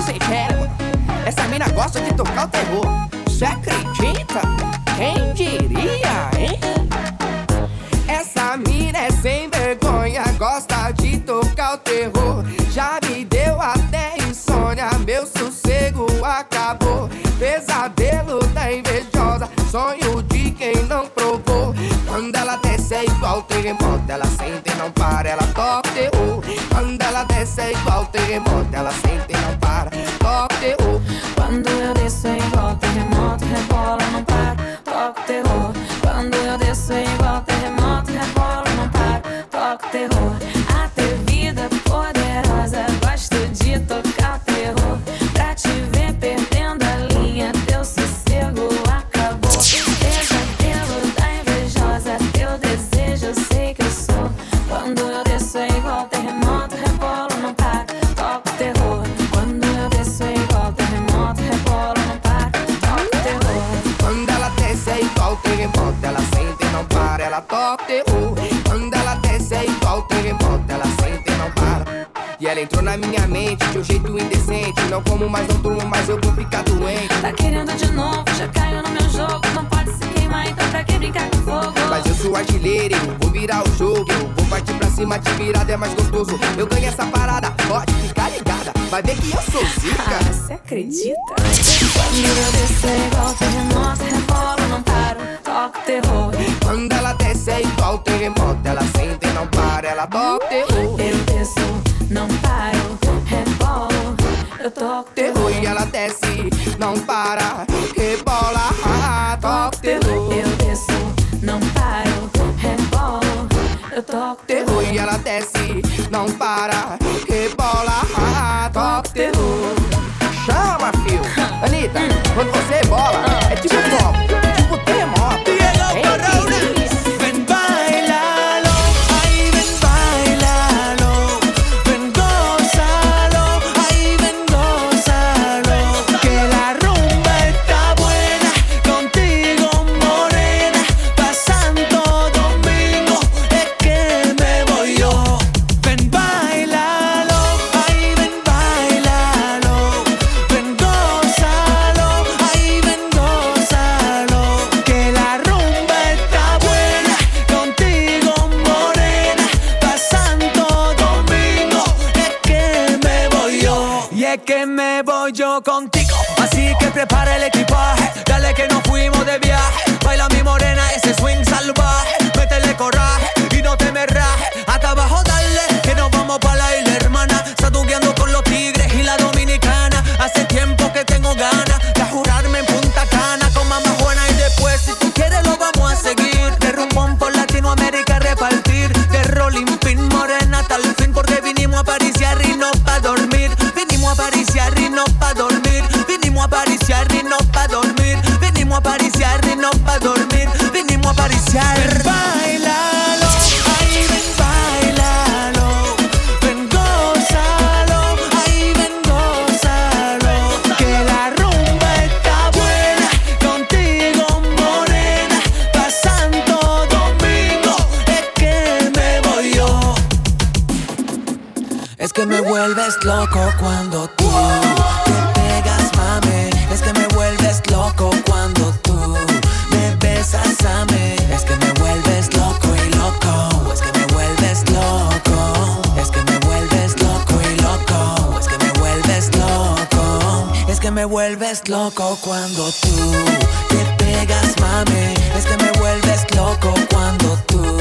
olhos sem cérebro. Essa mina gosta de tocar o terror. Você acredita? Quem diria, hein? Essa mina é sem vergonha, gosta de tocar o terror. Já me deu até insônia, meu sossego acabou. Pesadelo da invejosa, sonho de quem não provou. Quando ela desce é igual terremoto, ela sente e não para, ela toca o terror. Quando ela desce é igual terremoto, ela sente e não para, toca o terror. Quando eu desço é igual terremoto, rebola, não para, toca o terror. Quando eu desço é igual terremoto, rebola, não para, toca o terror. A ter vida poderosa, gosto de tocar o terror. Pra te ver perdendo a linha, teu sossego acabou. Pesadelo da invejosa, teu desejo eu sei que eu sou. Quando eu desço é igual terremoto, rebolo, não para, toco o terror. Quando eu desço é igual terremoto, rebolo, não para, toco o terror. Quando ela desce é igual terremoto, ela sente e não para, ela toca o terror. Quando ela desce é igual terremoto, ela sente e não para. E ela entrou na minha mente de um jeito indecente. Não como mais, não durmo mais, eu vou ficar doente. Tá querendo de novo, já caiu no meu jogo. Não pode se queimar, então pra que brincar com fogo? Mas eu sou artilheiro, eu vou virar o jogo. Eu vou partir pra cima, te virada é mais gostoso. Eu ganho essa parada, pode ficar ligada. Vai ver que eu sou zica. Ah, você acredita? Quando eu desço é igual terremoto, rebolo, não paro, toco o terror. Quando ela desce é igual terremoto, ela sente e não para, ela toca o terror. Eu desço, não paro, rebolo, eu toco terror. E ela desce, não para, rebola, toco terror. Eu desço, não paro, rebolo, eu toco terror. E ela desce, não para, rebola, toco terror. Chama, fio, Anitta, quando você bola, é tipo pop, é tipo terremoto. Prepara el equipaje, dale que nos fuimos de viaje. Baila mi morena, ese swing salvaje. Métele coraje y no te me raje. Hasta abajo dale, que nos vamos pa' la isla hermana. Sadugueando con los tigres y la dominicana. Hace tiempo que tengo ganas de jurarme en Punta Cana con mamá Juana. Y después si tú quieres lo vamos a seguir. De rumbón por Latinoamérica repartir. De Rolling Pin morena hasta el fin. Porque vinimos a París y a Rino pa' dormir. Vinimos a París y a Rino pa' dormir. Apariciar y no pa' dormir. Venimos a apariciar y no pa' dormir. Venimos a apariciar. Ven, bailalo, ahí ven, bailalo. Ven, gózalo, ahí ven, gózalo. Que la rumba está buena. Contigo, morena, pa' Santo Domingo. Es que me voy yo. Es que me vuelves loco cuando tú. Es que me vuelves loco cuando tú me besas a mí. Es que me vuelves loco y loco. Es que me vuelves loco. Es que me vuelves loco y loco. Es que me vuelves loco. Es que me vuelves loco cuando tú te pegas, mami. Es que me vuelves loco cuando tú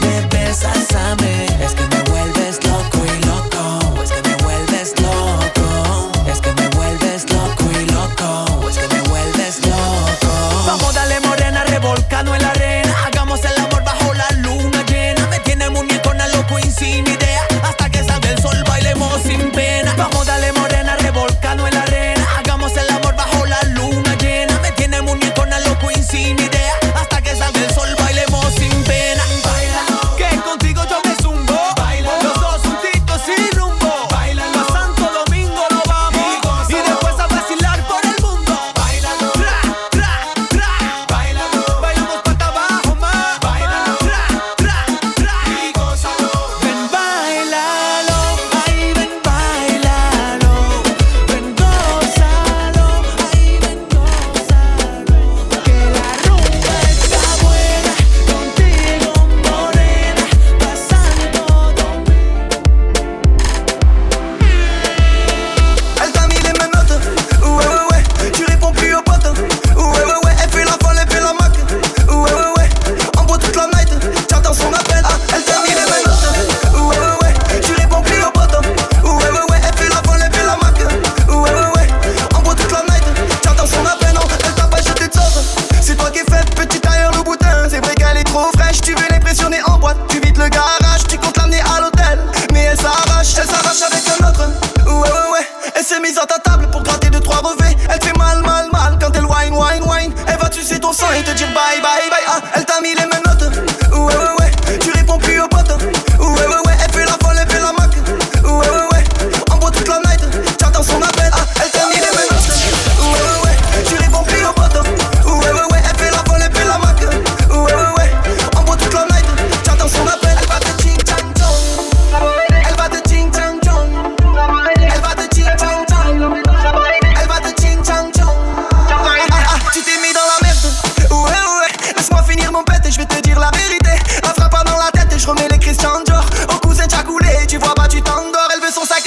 me besas a mí. Es que me vuelves loco y loco. Es que me vuelves loco. Es que me vuelves loco y loco, es que me vuelves loco. Vamos, dale morena, revolcando en la arena. Hagamos el amor bajo la luna llena. Me tiene muñecona, loco y sin idea. Hasta que salga el sol, bailemos sin pena. Vamos, dale morena, revolcando en la arena. Hagamos el amor bajo la luna llena. Me tiene muñecona, loco y sin idea. Hasta que salga el sol, bailemos sin pena. Baila, que contigo yo me zumbo. Baila,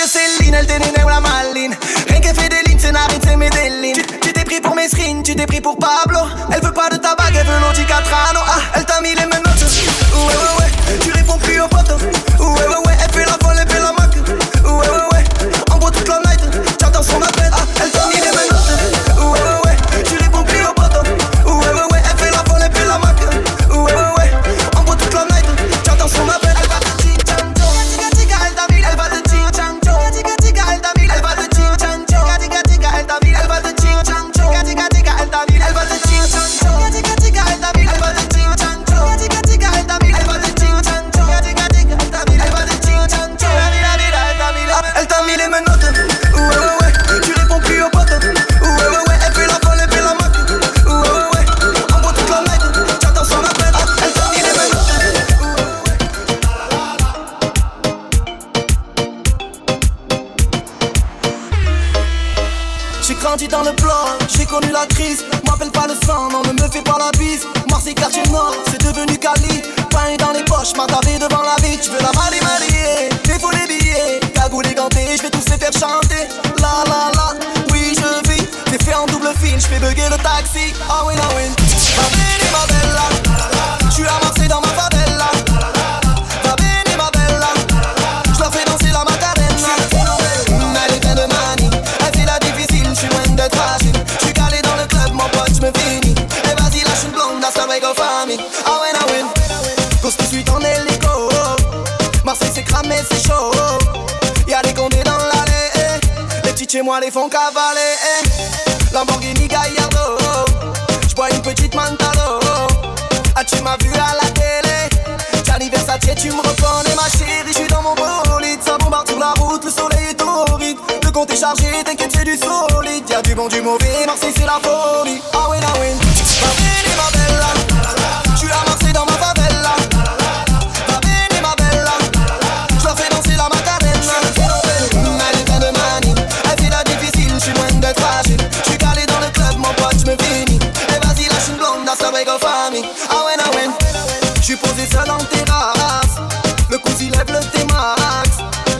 Céline, elle t'énigme la maline. Rien qu'elle fait des lignes, c'est Narine, c'est Medellin. Tu t'es pris pour mes screens, tu t'es pris pour Pablo. Elle veut pas de ta bague, elle veut l'Audi Catrano. Ah, elle t'a mis les mêmes notes. Ouais, ouais, ouais, tu réponds plus aux potes. Ouais, ouais, ouais, elle fait la folle, elle fait la mac. Ouais, ouais, ouais, en gros toute la night. J'attends son appel, ah, elle t'a mis les mêmes notes. Ouais, ouais, ouais, tu réponds plus aux potes. Ouais, ouais, ouais, elle fait la folle, elle fait la mac. Ouais, ouais, ouais, en gros toute la night. J'attends son appel. Dans le plan, j'ai connu la crise. M'appelle pas le sang, non ne me fais pas la bise. Marcy quartier nord, c'est devenu Cali. Pain dans les poches, m'a tapé devant la vie. J'veux la marier, marier, les faux les billets. Cagoulé ganté, j'vais tous les faire chanter. La la la, oui je vis. T'es fait en double fil, j'fais bugger le taxi. Ah oui, ah oui. Va bene ma bella, j'suis amassé dans ma favela. Va bene ma bella, j'leur fais danser la macarena. Elle est pleine de manie, elle est la difficile, j'suis moins. Je suis calé dans le club, mon pote, je me finis. Et vas-y, lâche une blonde, that's the way go family. I win, cause tout de suite en hélico. Marseille c'est cramé, c'est chaud. Y'a des condés dans l'allée. Les petites chez moi les font cavaler. Lamborghini Gallardo. J'bois une petite Mantalo. Ah, tu m'as vu à la télé. Gianni Versace, tu me reconnais, ma chérie. J'suis dans mon bolide, ça bombarde sur la route, le soleil est horrible. Le compte est chargé, t'inquiète, c'est du solide. Y'a du bon, du mauvais, Marseille c'est la folie. Ah ouais, ah ouais. Va bene ma bella, j'suis à Marseille dans ma favela. Va bene ma bella, j'leur fais danser la macarena. Elle est pleine de manie, elle fait la difficile, j'suis loin d'être fragile. J'suis calé dans le club, mon pote, j'me finis. Et vas-y, lâche une blonde, that's the way go family. Ah ouais, ah ouais. J'suis posé seul en terrasse, le cousin lève le T-Max.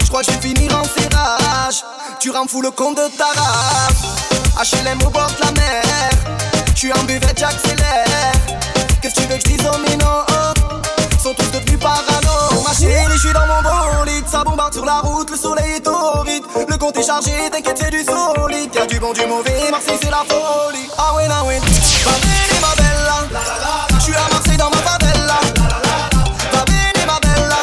J'crois que j'vais finir en serrage. Tu rends fou le compte de ta race. HLM au bord de la mer. J'suis en buvette, j'accélère. Qu'est-ce que tu veux que j'dise aux minots? Sont tous devenus parano. Ma chérie, j'suis dans mon bolide. Ça bombarde sur la route, le soleil est torride. Le compte est chargé, t'inquiète, c'est du solide. Y'a du bon, du mauvais, Marseille c'est la folie. Ah ouais, ah ouais. Va bene ma bella, j'suis à Marseille dans ma favela. Va bene ma bella,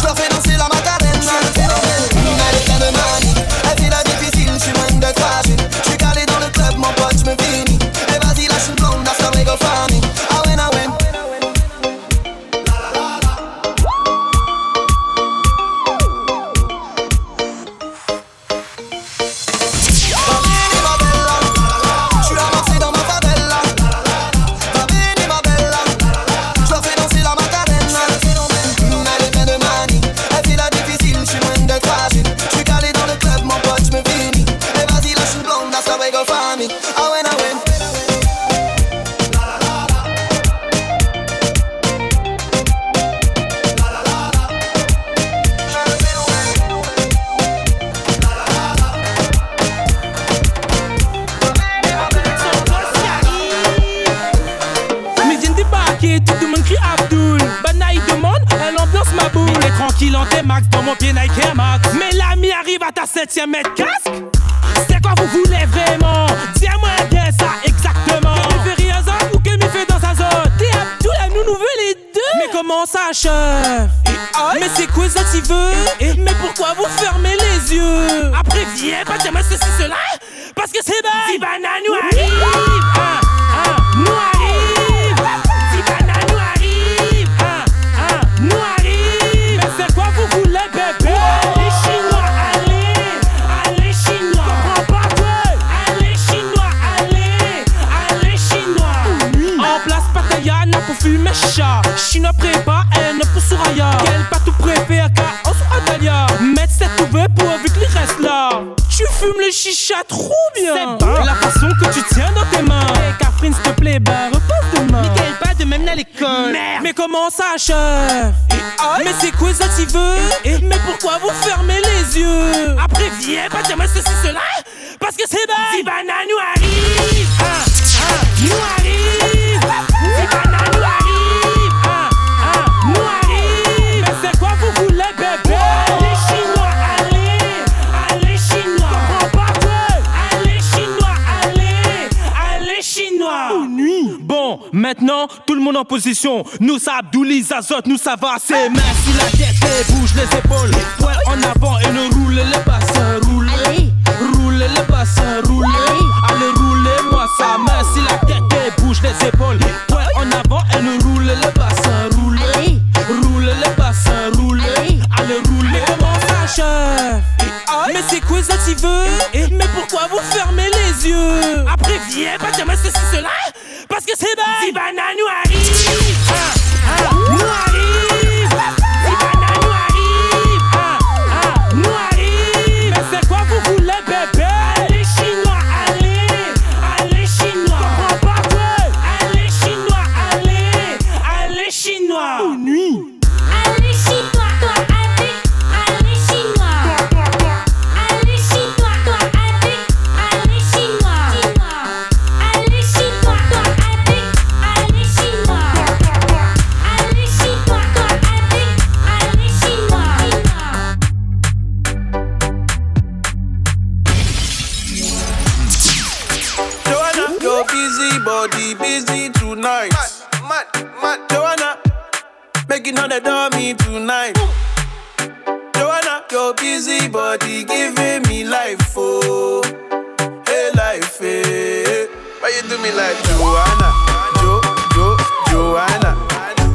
j'leur fais danser la macarena. Elle est pleine de manie, elle fait la difficile, j'suis loin d'être fragile. J'suis calé dans le club, mon pote, j'me finis. Et vas-y, lâche une blonde, that's the way go family. Ah ouais, ah ouais. Max dans mon pied Nike Air Max. Mais l'ami arrive à ta 7ème mètre casque. C'est quoi vous voulez vraiment? Dis-moi bien ça exactement. Que me fait rire zone ou que me fait dans sa zone? T'es à tout la nounou veut les deux. Mais comment ça achève? Mais c'est quoi ça tu veux? Mais pourquoi vous fermez les yeux? Après viens pas jamais ceci cela. Parce que c'est bête. Si banane nous arrive, nous arrive. Si banane nous arrive, nous arrive. Fume chat, chinois prépa, haine pour Souraya. Quel pas tout préfère car on soit Adalia. Mettre cette ouvert pour vu qu'il reste là. Tu fumes le chicha trop bien. C'est bon la façon que tu tiens dans tes mains. Hey Catherine s'il te plaît, ben repose demain. Nickel pas de même l'emmène à l'école. Merde. Mais comment ça achève? Mais c'est quoi ça tu veux? Mais pourquoi vous fermez les yeux? Après viens pas dire moi ceci cela, parce que c'est bas. Zibana nous arrive, nous arrive. Zibana nous arrive, nous arrive. Mais c'est quoi vous voulez bébé? Maintenant, tout le monde en position. Nous ça Abdouli, Zazot, nous ça va. C'est mains sur la tête et bouge les épaules. Poil en avant et ne roule le bassin, roule. Roule le bassin, roule. Allez, roulez-moi ça. Mains sur la tête et bouge les épaules. Poil en avant et ne roule le bassin, roule. Roule le bassin, roule. Allez, roulez. Comment ça chef? Mais c'est quoi ça tu veux? Mais pourquoi vous fermez les yeux? Après viens pas dire mais ceci cela, parce que c'est bas. Zibana nous arrive, nous arrive. Zibana nous arrive, nous arrive. Mais c'est quoi vous voulez bébé? Allez chinois, allez, allez chinois. Comprends pas quoi? Allez chinois, allez, allez chinois. Oh nuit. Busy tonight, mad, Joanna, making all the dummy tonight. Joanna, your busy body giving me life, oh, hey life, hey. Why you do me like Joanna, Joanna?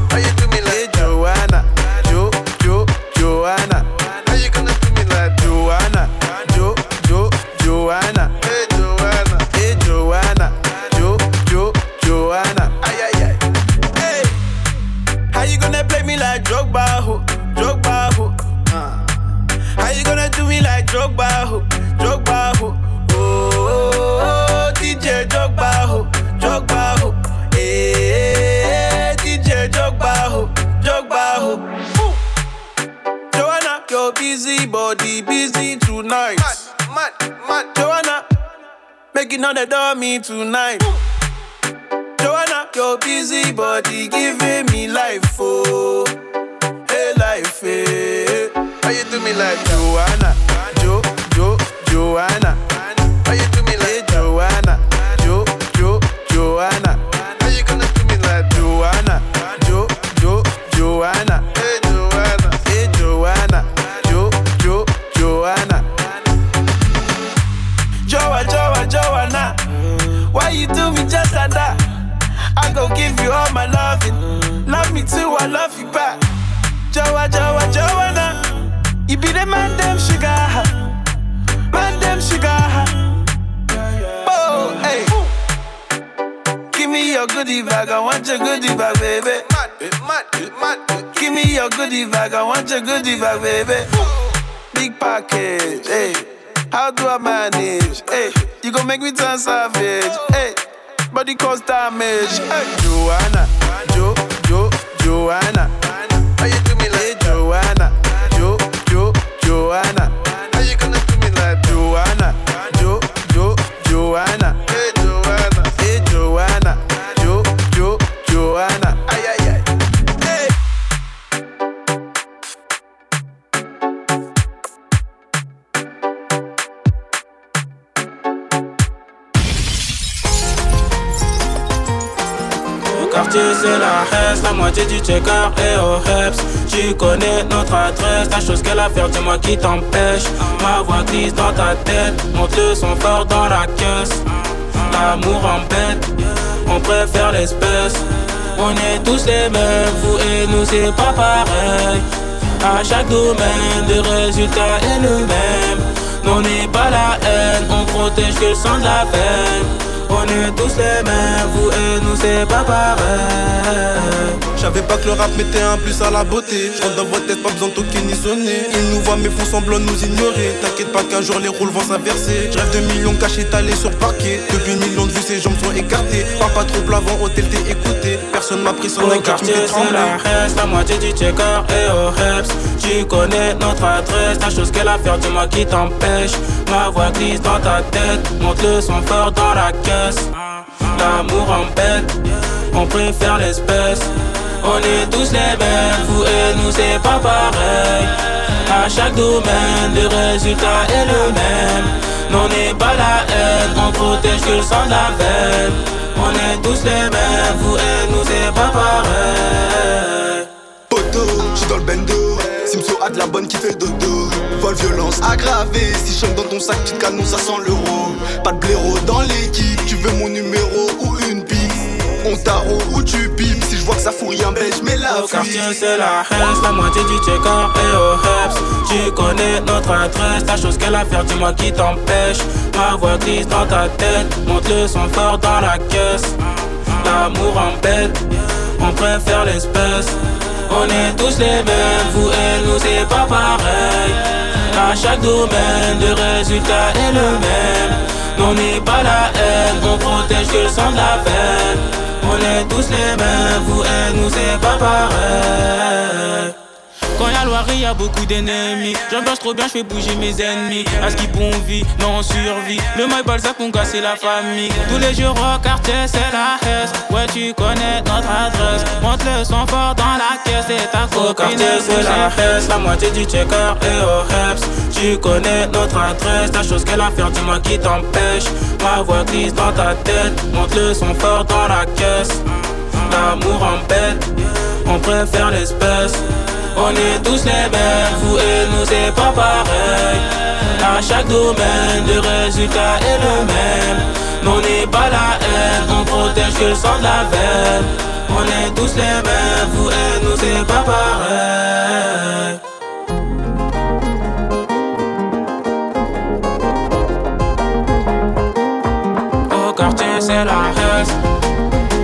Why you do me like Joanna, Joanna? How you gonna do me like Joanna, Joanna? Hey Joanna, hey Joanna. Joanna, ay, ay, ay. Hey, how you gonna play me like Drogba, ho? Drogba, ho? How you gonna do me like Drogba, ho? Drogba, ho? Oh, oh, oh, DJ Drogba, ho? Drogba, ho? Hey, DJ Drogba, ho? Drogba, ho? Ooh. Joanna, your busy body busy tonight. Mad, Joanna, making all the dummy tonight. Ooh. Joanna, your busy body giving me life, oh, hey life, hey. How you do me like Joanna, Joanna? How you do me like Joanna, Joanna? How you gonna do me like Joanna, Joanna? Hey Joanna, hey Joanna, Joanna. Joanna, why you do me just like that? I go give you all my loving. Love me too, I love you back. Joanna, you be the man, damn sugar. Man, damn sugar. Oh, hey. Give me your goodie bag, I want your goodie bag, baby. Mad. Give me your goodie bag, I want your goodie bag, baby. Big package, hey. How do I manage, hey? You gon' make me turn savage, hey. Body cause damage. Hey. Joanna, Joanna. How you do me like that? Joanna, Joanna. How you gonna do me like Joanna, Joanna? Hey Joanna, hey Joanna, Joanna. Ay ay ay. Hey. C'est la reste, la moitié du checker et au reps. Tu connais notre adresse, la chose qu'elle a faire, dis-moi qui t'empêche. Ma voix glisse dans ta tête, monte-le son fort dans la caisse. L'amour embête, on préfère l'espèce. On est tous les mêmes, vous et nous c'est pas pareil. À chaque domaine, le résultat est le même. Nous on n'est pas la haine, on protège que le sang de la peine. on est tous les mêmes, vous et nous c'est pas pareil. J'avais pas que le rap mettait un plus à la beauté. J'rentre dans votre tête, pas besoin de toquer ni sonner. Ils nous voient mais font semblant de nous ignorer. T'inquiète pas qu'un jour les rôles vont s'inverser. J'rêve de millions cachés étalés sur parquet. Depuis 1 million de vues ses jambes sont écartées. Pas trop blavant, hôtel t'es écouté. Personne m'a pris son écart, j'me fais trembler. La moitié du checker et au reps. Tu connais notre adresse, la chose qu'elle a fait, dis-moi qui t'empêche. Ma voix glisse dans ta tête, monte le son fort dans la caisse. L'amour embête, on préfère l'espèce. On est tous les mêmes, vous et nous c'est pas pareil. À chaque domaine, le résultat est le même. N'en est pas la haine, on protège que le sang de la veine. On est tous les mêmes, vous et nous c'est pas pareil. Poto, j'suis dans le bendo. Simso a de la bonne qui fait dodo. Vol violence aggravée. Si chante dans ton sac, petite canon, ça sent l'euro. Pas de blaireau dans l'équipe. Tu veux mon numéro ou une pique? On tarot ou tu pipes. Si je vois que ça fout rien, ben j'mets la vie. Au quartier c'est la haine, la moitié du checker et au reps. Tu connais notre adresse, la chose qu'elle a fait, dis-moi qui t'empêche. Ma voix glisse dans ta tête, monte le son fort dans la caisse. L'amour embête, on préfère l'espèce. On est tous les mêmes, vous et nous c'est pas pareil. À chaque domaine, le résultat est le même. N'en est pas la haine, on protège que le sang de la veine. On est tous les mêmes, vous et nous c'est pas pareil. Quand y'a Loirie, y'a beaucoup d'ennemis. J'ambiance trop bien, j'fais bouger mes ennemis. À ce qui bon vit, non on survit. Le maille Balzac, mon gars, c'est la famille. Tous les jours au quartier, c'est la hesse. Ouais, tu connais notre adresse. Monte le son fort dans la caisse et ta copine. Au quartier, c'est la hesse. La moitié du checker et au reps. Tu connais notre adresse. La chose qu'elle a fait, dis-moi qui t'empêche. Ma voix glisse dans ta tête. Monte le son fort dans la caisse. L'amour embête, on préfère l'espèce. On est tous les mêmes, vous et nous c'est pas pareil. À chaque domaine, le résultat est le même. N'en est pas la haine, on protège que le sang de la veine. On est tous les mêmes, vous et nous c'est pas pareil. Au quartier c'est la haine,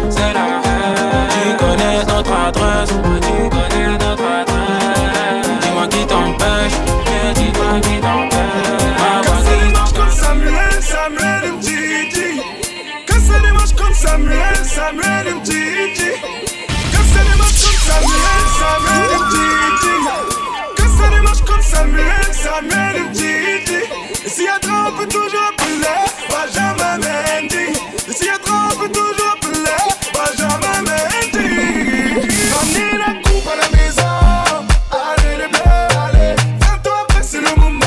c'est la haine. Tu connais notre adresse, tu connais notre adresse. Samuel and Gigi, cause I never come Samuel and Gigi, cause I never come Samuel and Gigi, cause I never come Samuel and Gigi. Et s'il y a trop, on peut toujours appeler Benjamin Mendy. Et s'il y a trop, on peut toujours appeler Benjamin Mendy. Ramenez la coupe à la maison. Allez les bleus, allez. 20 ans après c'est le moment.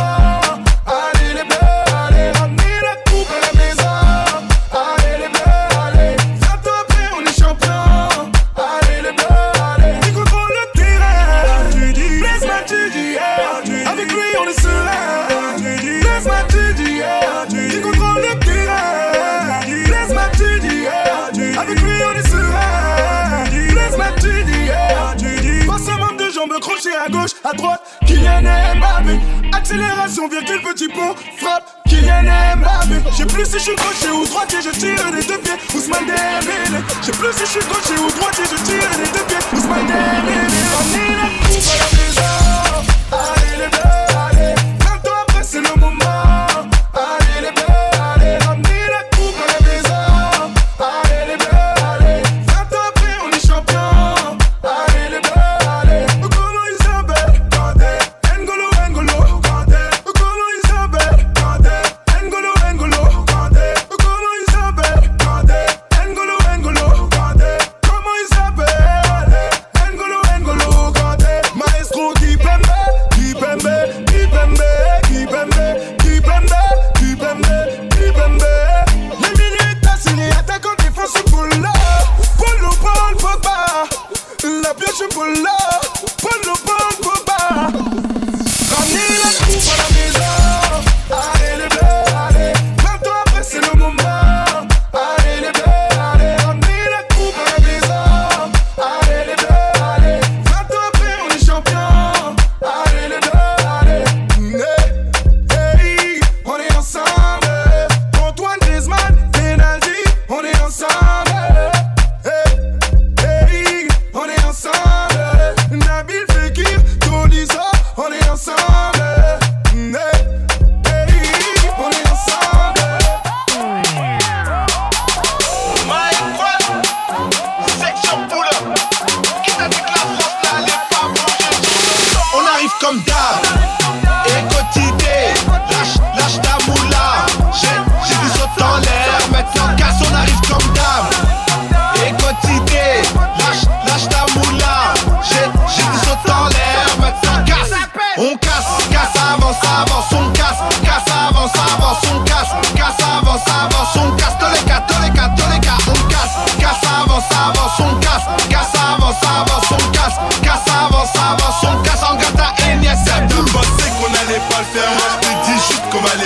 À gauche, à droite, Kylian Mbappé. Accélération, virgule, petit pont, frappe, Kylian Mbappé. J'ai plus si je suis gaucher ou droitier, je tire les deux pieds, Ousmane Dembélé. J'ai plus si je suis gaucher ou droitier, je tire les deux pieds, Ousmane Dembélé. Ramenez la coupe à la maison. Allez les bleus, allez. 20 ans après c'est le moment. Allez les bleus, allez. Ramenez la coupe à la maison. Allez les bleus, allez. 20 ans après on est champion. Allez les bleus.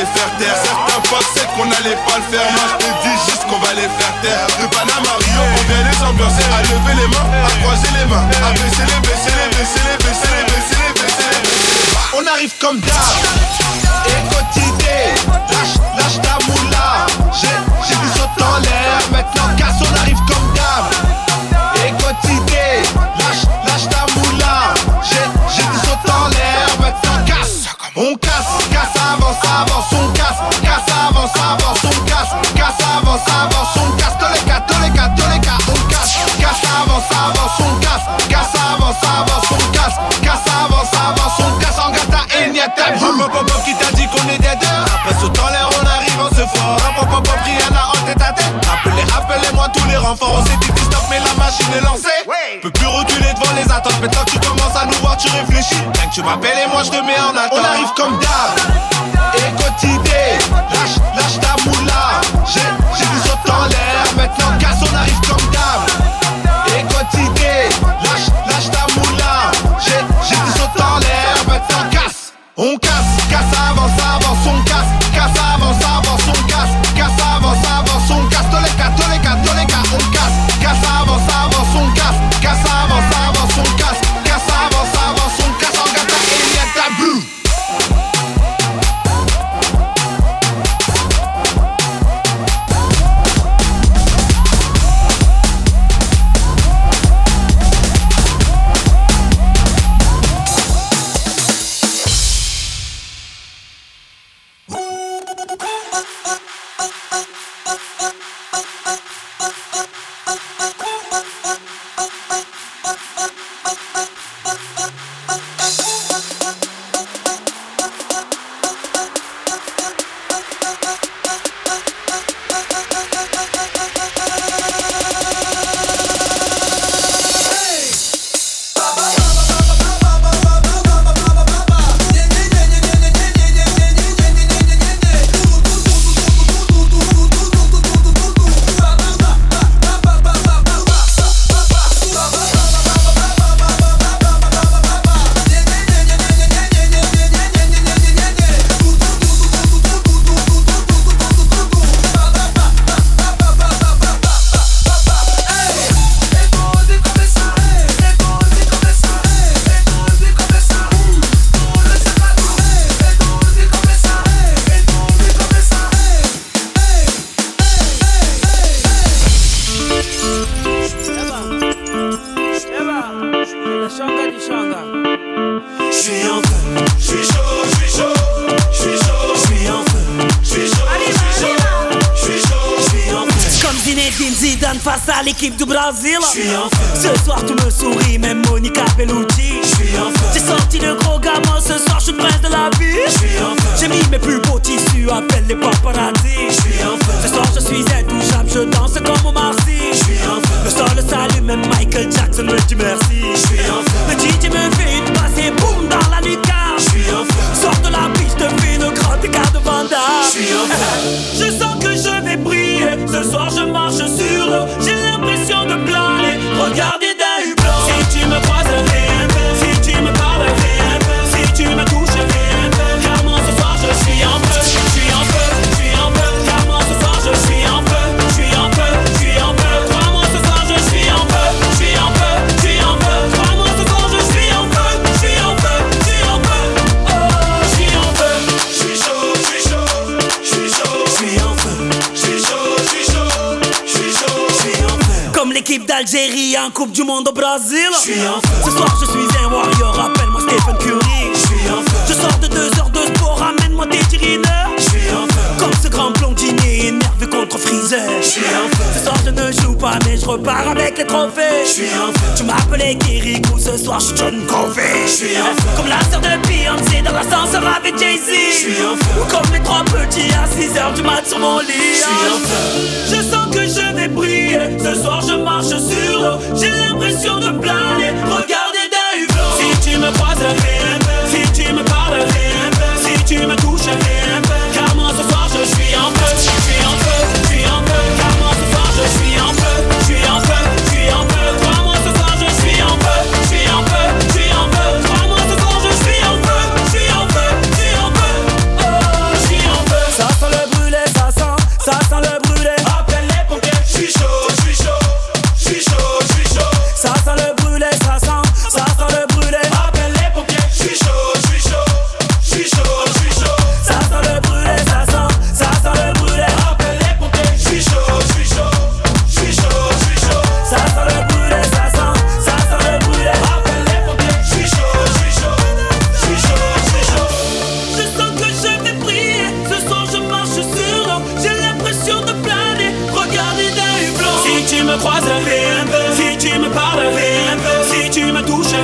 les faire taire. Certains pensaient qu'on allait pas le faire. Moi je te dis juste qu'on va les faire taire. De Panama Rio, on vient les ambiancer. À lever les mains, à croiser les mains, à baisser les, baisser les, baisser les, baisser les, baisser les, baisser les, baisser les. On arrive comme d'hab. Écoute idée, lâche ta moula. J'ai du saut en l'air. Maintenant casse, on arrive comme d'hab. Écoute idée, lâche ta moula. J'ai du saut en l'air. Maintenant casse. On casse, avance, on casse, avance, on casse, avance, on casse, toléka, on casse, avance, on casse, avance, on casse, avance, on casse, on casse ta Anitta. Pop, qui t'a dit qu'on était deux? Après ce temps l'air, on arrive, on se fort. Pop, Rihanna en tête à tête. Rappelez-moi tous les renforts, on s'est dit stop mais la machine est lancée. Peux plus reculer devant les attentes, maintenant que tu commences à nous voir, tu réfléchis. Rien que tu m'appelles et moi je te mets en attente. On arrive comme d'hab, écoute idée, lâche ta moula. J'ai du saut en l'air, maintenant casse, on arrive comme d'hab. Écoute idée, lâche ta moula. J'ai du saut en l'air, maintenant casse. On casse, avance, on casse, avance, on casse, avance, on casse. Toléka, on casse, avance, on casse, avance, on casse, avance, on casse, en gata, et il y a tabou. Ce soir tu me souris, même Monica Bellucci. J'ai sorti le gros gamin, ce soir je suis le prince de la vie. J'ai mis mes plus beaux tissus, appelle les paparazzi. Ce soir je suis intouchable, je danse comme Marcy. Le sol salue, même Michael Jackson me dit merci. Le Gigi me fait une passe et boum dans la lucarne. Sors de la biche, je te fais le grand écart de Vanda. Je sens que je vais briller, ce soir je marche sur l'eau. J'ai l'impression de planer, regardez d'un hublot. Si tu me croises, fais un peu. Si tu me parles, fais un peu. Si tu me touches, fais un peu. Car moi ce soir je suis en feu. Je suis en feu, je suis en feu. Car moi ce soir je suis en feu. Je suis en feu, je suis en feu. Car moi ce soir je suis en feu. Je suis en feu, je suis en feu. Car moi ce soir je suis en feu. Je suis en feu, je suis en feu. Oh, je suis en feu. Je suis chaud, je suis chaud, je suis chaud. Je suis en feu. Je suis chaud, je suis chaud, je suis chaud. Je suis en feu. Comme l'équipe d'Algérie en Coupe du Monde au Brésil. Je suis en feu. Ce soir je suis un warrior, appelle-moi Stephen Curry. Je suis en feu. Je sors de 2 heures de sport, ramène-moi Teddy Riner. Je suis en feu. Comme ce grand blondinet énervé contre Freezer. Je suis en feu. Ce soir je ne joue pas mais je repars avec les trophées. Je suis en feu. Tu m'appelais Kirikou, ce soir je suis John Kofi. Je suis en feu. Comme la sœur de Beyoncé dans l'ascenseur avec Jay-Z. Je suis en feu. Ou comme les 3 petits à 6 heures du mat sur mon lit. Je suis en feu. Je sens que je vais briller, ce soir je marche sur l'eau. J'ai l'impression de planer, regardez d'un hublot. Si tu me croises, fais un peu. Si tu me parles, fais un peu. Si tu me touches, fais un peu. Car moi ce soir je suis en feu. Je suis en feu, je suis en feu. Car moi ce soir je suis en feu. Je suis en feu, je suis en feu. Car moi ce soir je suis en feu. Je suis en feu, je suis en feu. Car moi ce soir je suis en feu. Je suis en feu, je suis en feu. Oh, je suis en feu. croises, si tu me parles, si tu me touches,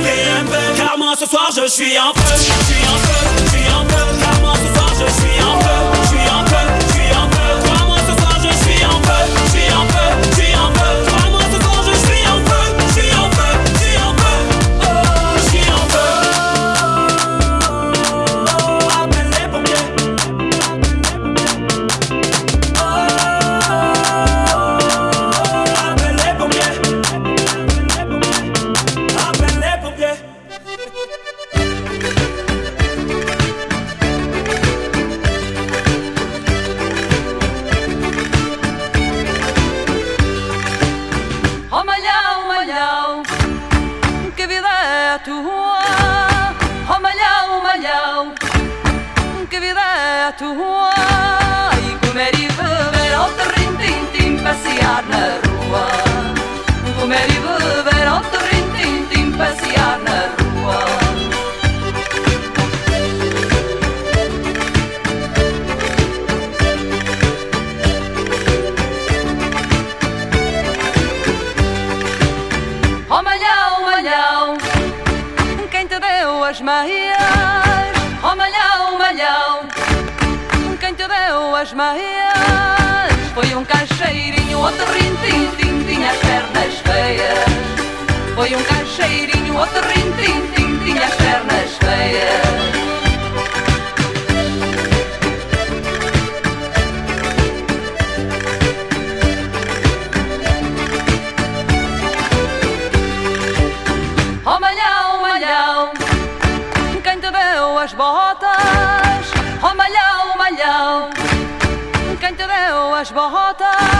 car moi ce soir je suis en feu, je suis en feu, je suis en feu, car moi ce soir je suis en feu, je suis en feu, je suis en feu, car moi ce soir je suis en feu, je suis en feu, je suis en feu, car moi ce soir je suis en feu, je suis en feu, je suis en feu, oh je suis en feu. Appelle les pompiers, oh appelle les pompiers, appelle les pompiers. Ai, come riviverò Trintintin passear na rua. Come riviverò Trintintin passear na rua. Oh malhão, quem te deu as maias? Oh malhão, quem te deu as meias? Foi caixeirinho, outro rintintim, tinha as pernas feias. Foi caixeirinho, outro rintintim, tinha as pernas feias. Oh malhão, quem te deu as botas? Oh malhão, quem te deu as botas?